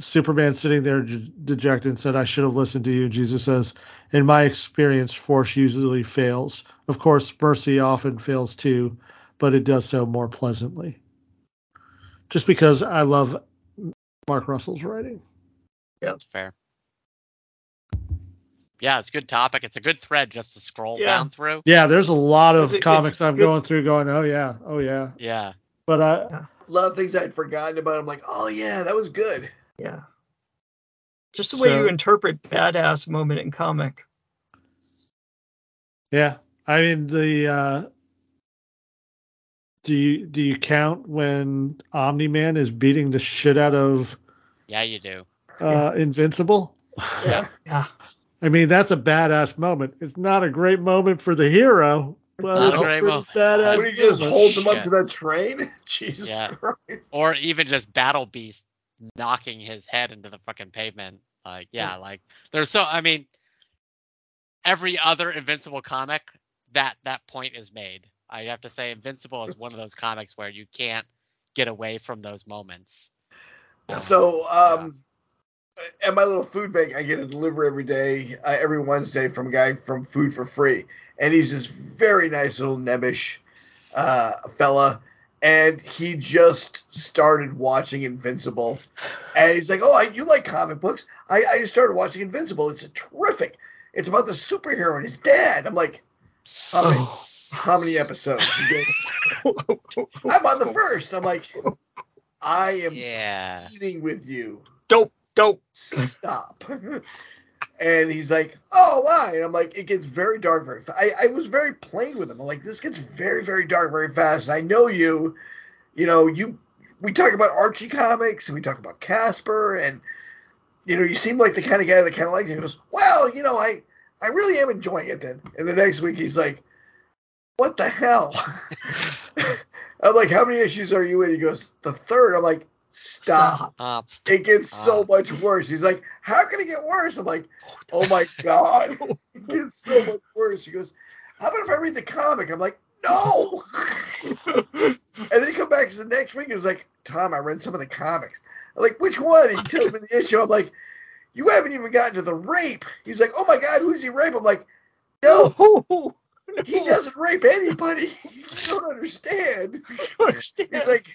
Superman sitting there dejected and said, "I should have listened to you." Jesus says, "In my experience, force usually fails. Of course, mercy often fails too, but it does so more pleasantly." Just because I love Mark Russell's writing. Yeah, that's fair. Yeah, it's a good topic. It's a good thread just to scroll down through. Yeah, there's a lot of comics I'm going through going, oh, yeah. Yeah. But a lot of things I'd forgotten about. I'm like, oh, yeah, that was good. Yeah. Just the way you interpret badass moment in comic. Yeah. I mean, the do you count when Omni-Man is beating the shit out of Invincible? Yeah. Yeah. I mean, that's a badass moment. It's not a great moment for the hero. Well, badass. He just holds him up to that train? Jesus Christ. Or even just Battle Beast knocking his head into the fucking pavement. Like, there's so, I mean, every other Invincible comic, that point is made. I have to say, Invincible is one of those comics where you can't get away from those moments. So, at my little food bank, I get a delivery every day, every Wednesday from a guy from Food for Free. And he's this very nice little nebbish fella. And he just started watching Invincible. And he's like, you like comic books? I just started watching Invincible. It's terrific. It's about the superhero and his dad. I'm like, how many episodes? He goes, I'm on the first. I'm like, I am eating with you. Don't stop. And he's like, why? And I'm like, it gets very dark very fast. I was very plain with him. I'm like, this gets very, very dark very fast. And I know we talk about Archie comics and we talk about Casper. And, you seem like the kind of guy that kind of likes it. He goes, I really am enjoying it then. And the next week he's like, what the hell? I'm like, how many issues are you in? He goes, the third. I'm like, Stop. It gets so much worse. He's like, how can it get worse? I'm like, oh my God. It gets so much worse. He goes, how about if I read the comic? I'm like, no. And then he comes back to the next week and he's like, Tom, I read some of the comics. I'm like, which one? He tells me the issue. I'm like, you haven't even gotten to the rape. He's like, oh my God, who's he raping? I'm like, no. He doesn't rape anybody. You don't understand. He's like,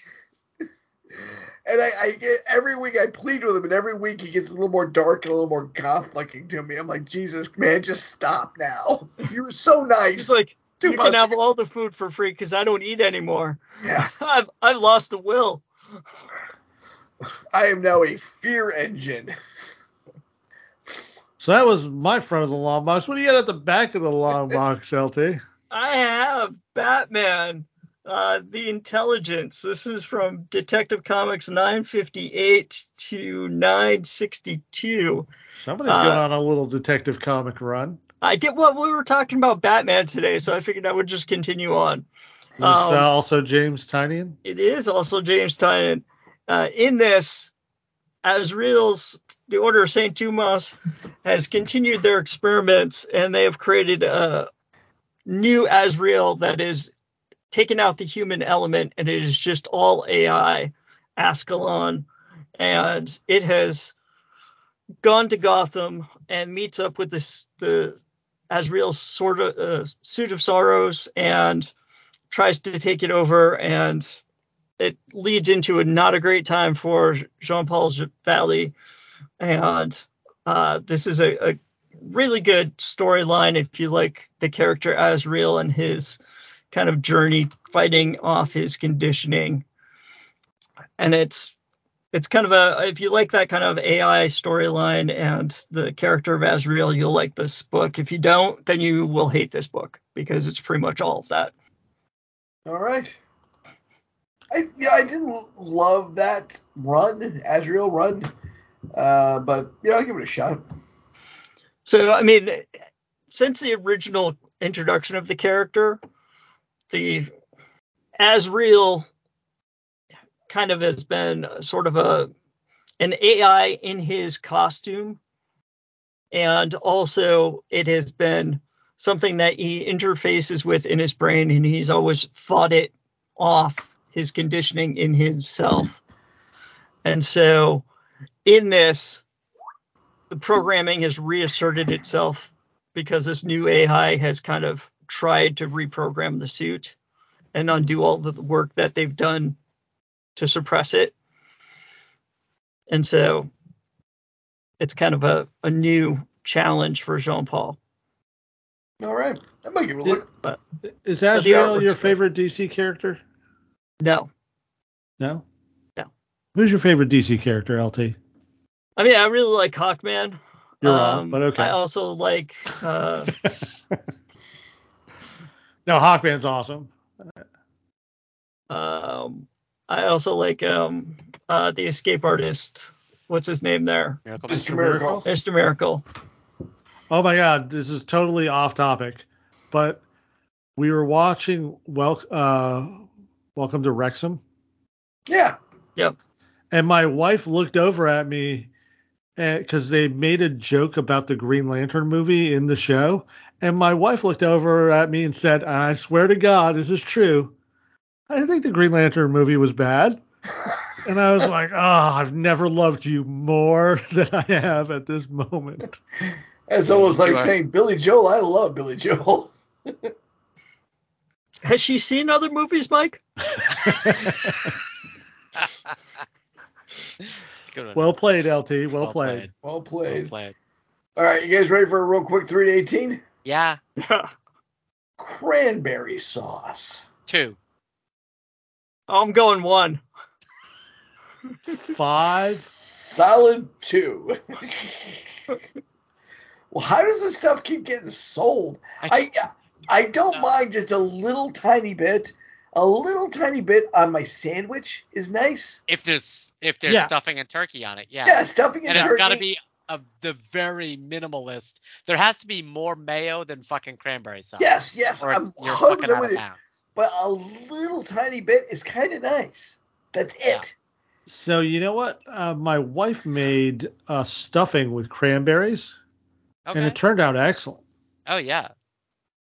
and I get every week I plead with him, and every week he gets a little more dark and a little more goth looking to me. I'm like, Jesus, man, just stop now. You were so nice. He's like, you can have all the food for free because I don't eat anymore. Yeah, I've lost the will. I am now a fear engine. So that was my front of the long box. What do you got at the back of the long box, LT? I have Batman. The Intelligence. This is from Detective Comics 958 to 962. Somebody's going on a little Detective Comic run. I did. Well, we were talking about Batman today, so I figured I would just continue on. Is this also James Tynion? It is also James Tynion. In this, Azrael's the Order of St. Dumas has continued their experiments, and they have created a new Azrael that is taken out the human element, and it is just all AI, Ascalon, and it has gone to Gotham and meets up with the Azrael's suit of sorrows and tries to take it over, and it leads into a not a great time for Jean Paul Valley, and this is a really good storyline if you like the character Azrael and his kind of journey fighting off his conditioning. And it's kind of if you like that kind of AI storyline and the character of Azrael, you'll like this book. If you don't, then you will hate this book because it's pretty much all of that. All right. I didn't love that run, Azrael run, but I'll give it a shot. So I mean, since the original introduction of the character, the Azrael kind of has been sort of an AI in his costume, and also it has been something that he interfaces with in his brain, and he's always fought it off his conditioning in himself. And so in this, the programming has reasserted itself because this new AI has kind of tried to reprogram the suit and undo all the work that they've done to suppress it. And so it's kind of a new challenge for Jean Paul. All right. I might give it a look. But is Azrael your favorite DC character? No. No? No. Who's your favorite DC character, LT? I mean, I really like Hawkman. You're wrong, but okay. I also like... No, Hawkman's awesome. I also like the escape artist. What's his name there? Mr. Miracle. Mr. Miracle. Oh my God, this is totally off topic, but we were watching Welcome to Wrexham. Yeah. Yep. And my wife looked over at me because they made a joke about the Green Lantern movie in the show. And my wife looked over at me and said, I swear to God, this is true. I didn't think the Green Lantern movie was bad. And I was like, oh, I've never loved you more than I have at this moment. It's almost like saying Billy Joel. I love Billy Joel. Has she seen other movies, Mike? Well played, LT. Well played. All right, you guys ready for a real quick 3 to 18? Yeah. Cranberry sauce. 2. Oh, I'm going 1. 5. Solid 2. Well, how does this stuff keep getting sold? I don't mind just a little tiny bit. A little tiny bit on my sandwich is nice. If there's stuffing and turkey on it, yeah. Yeah, stuffing and turkey. And it's got to be the very minimalist. There has to be more mayo than fucking cranberry sauce. Yes. I'm fucking out of bounds. But a little tiny bit is kind of nice. That's it. Yeah. So you know what? My wife made stuffing with cranberries, and it turned out excellent. Oh, yeah.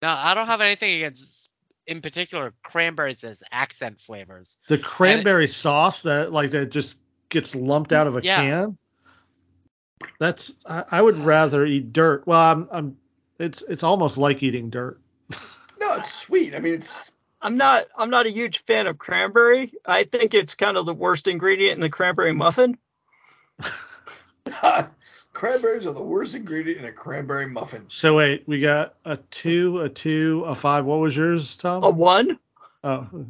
No, I don't have anything against, in particular, cranberries as accent flavors. The cranberry sauce that just gets lumped out of a can. That's I would rather eat dirt. Well, it's almost like eating dirt. No, it's sweet. I mean, I'm not a huge fan of cranberry. I think it's kind of the worst ingredient in the cranberry muffin. Cranberries are the worst ingredient in a cranberry muffin. So wait, we got a 2, a 5. What was yours, Tom? A 1. Oh. All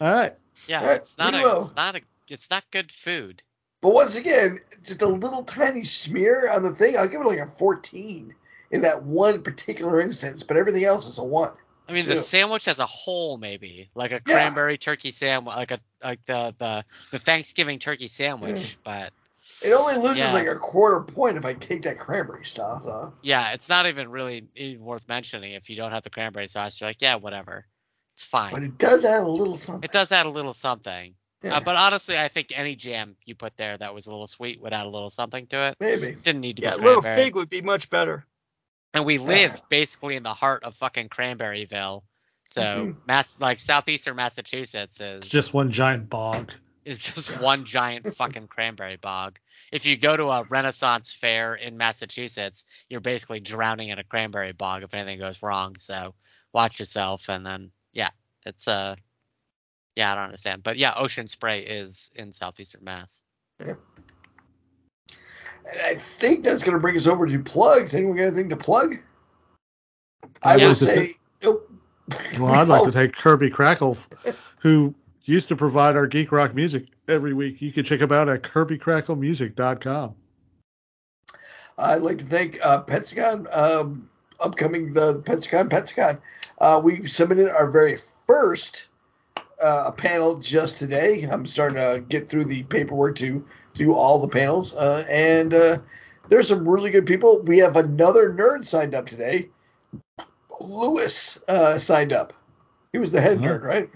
right. Yeah, all right, it's not good food. But once again, just a little tiny smear on the thing. I'll give it like a 14 in that one particular instance, but everything else is a 1. I mean, the sandwich as a whole, maybe like a cranberry turkey sandwich, like the Thanksgiving turkey sandwich. Yeah. But it only loses like a quarter point if I take that cranberry sauce off. Yeah, it's not even really worth mentioning if you don't have the cranberry sauce. You're like, yeah, whatever, it's fine. But it does add a little something. Yeah. But honestly, I think any jam you put there that was a little sweet would add a little something to it. Maybe. It didn't need to be cranberry. A little fig would be much better. And we live basically in the heart of fucking Cranberryville. So, southeastern Massachusetts is... just one giant bog. It's just one giant fucking cranberry bog. If you go to a Renaissance fair in Massachusetts, you're basically drowning in a cranberry bog if anything goes wrong. So, watch yourself. And then, it's a... I don't understand. But Ocean Spray is in southeastern Mass. Yeah. And I think that's going to bring us over to plugs. Anyone got anything to plug? I would say nope. Well, I'd like to thank Kirby Crackle, who used to provide our Geek Rock music every week. You can check him out at KirbyCracklemusic.com. I'd like to thank Petsicon, upcoming the Petsicon. We submitted our very first... a panel just today. I'm starting to get through the paperwork to do all the panels. And there's some really good people. We have another nerd signed up today. Lewis signed up. He was the head nerd, right?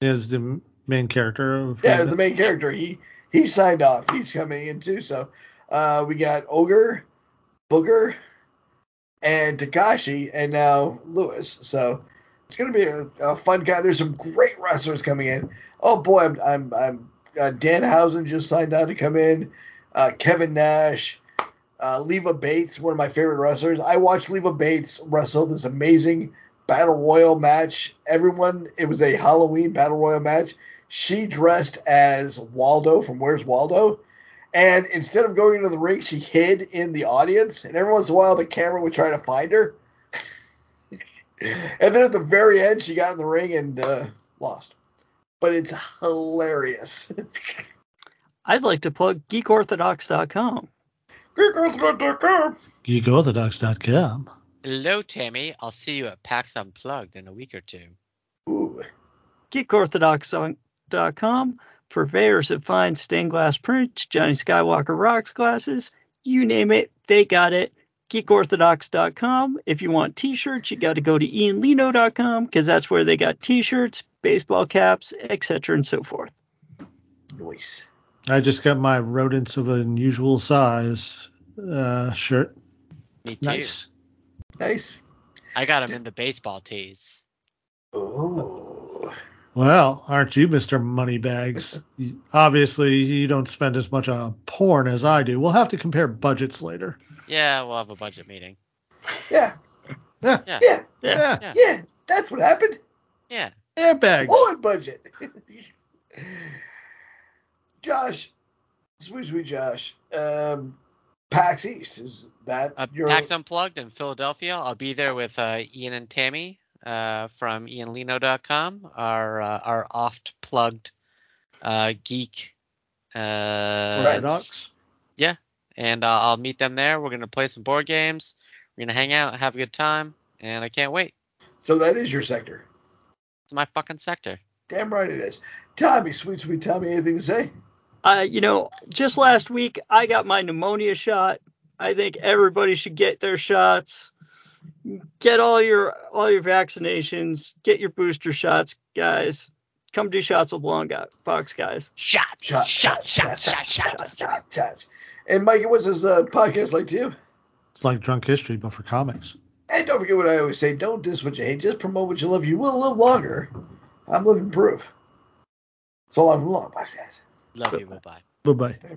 Is the main character. The main character. He signed off. He's coming in too. So we got Ogre, Booger, and Takashi, and now Lewis. So it's going to be a fun guy. There's some great wrestlers coming in. Oh, boy, I'm Danhausen just signed on to come in. Kevin Nash. Leva Bates, one of my favorite wrestlers. I watched Leva Bates wrestle this amazing Battle Royal match. It was a Halloween Battle Royal match. She dressed as Waldo from Where's Waldo? And instead of going into the ring, she hid in the audience. And every once in a while, the camera would try to find her. And then at the very end, she got in the ring and lost. But it's hilarious. I'd like to plug geekorthodox.com. geekorthodox.com. geekorthodox.com. Hello, Tammy. I'll see you at PAX Unplugged in a week or two. Ooh. geekorthodox.com. Purveyors of fine stained glass prints, Johnny Skywalker rocks glasses, you name it, they got it. geekorthodox.com. If you want t-shirts, you got to go to ianlino.com because that's where they got t-shirts, baseball caps, etc. and so forth. Nice. I just got my Rodents of Unusual Size shirt. Me too. Nice. I got them in the baseball tees. Oh. Well, aren't you Mr. Moneybags? Obviously, you don't spend as much on porn as I do. We'll have to compare budgets later. Yeah, we'll have a budget meeting. Yeah. That's what happened. Yeah. Airbags. Porn budget. Josh. Sweet Josh. PAX East, is that your... PAX Unplugged in Philadelphia. I'll be there with Ian and Tammy. From ianlino.com, our oft-plugged geek. Orthodox. Yeah, and I'll meet them there. We're going to play some board games. We're going to hang out, have a good time, and I can't wait. So that is your sector. It's my fucking sector. Damn right it is. Tommy, sweet Tommy, anything to say? Just last week, I got my pneumonia shot. I think everybody should get their shots. Get all your vaccinations. Get your booster shots, guys. Come do shots with Long Box, guys. Shots. And Mikey, what's this podcast like to you? It's like Drunk History, but for comics. And don't forget what I always say: don't diss what you hate, just promote what you love. You will live longer. I'm living proof. So long from Long Box, guys. Love you. Bye bye.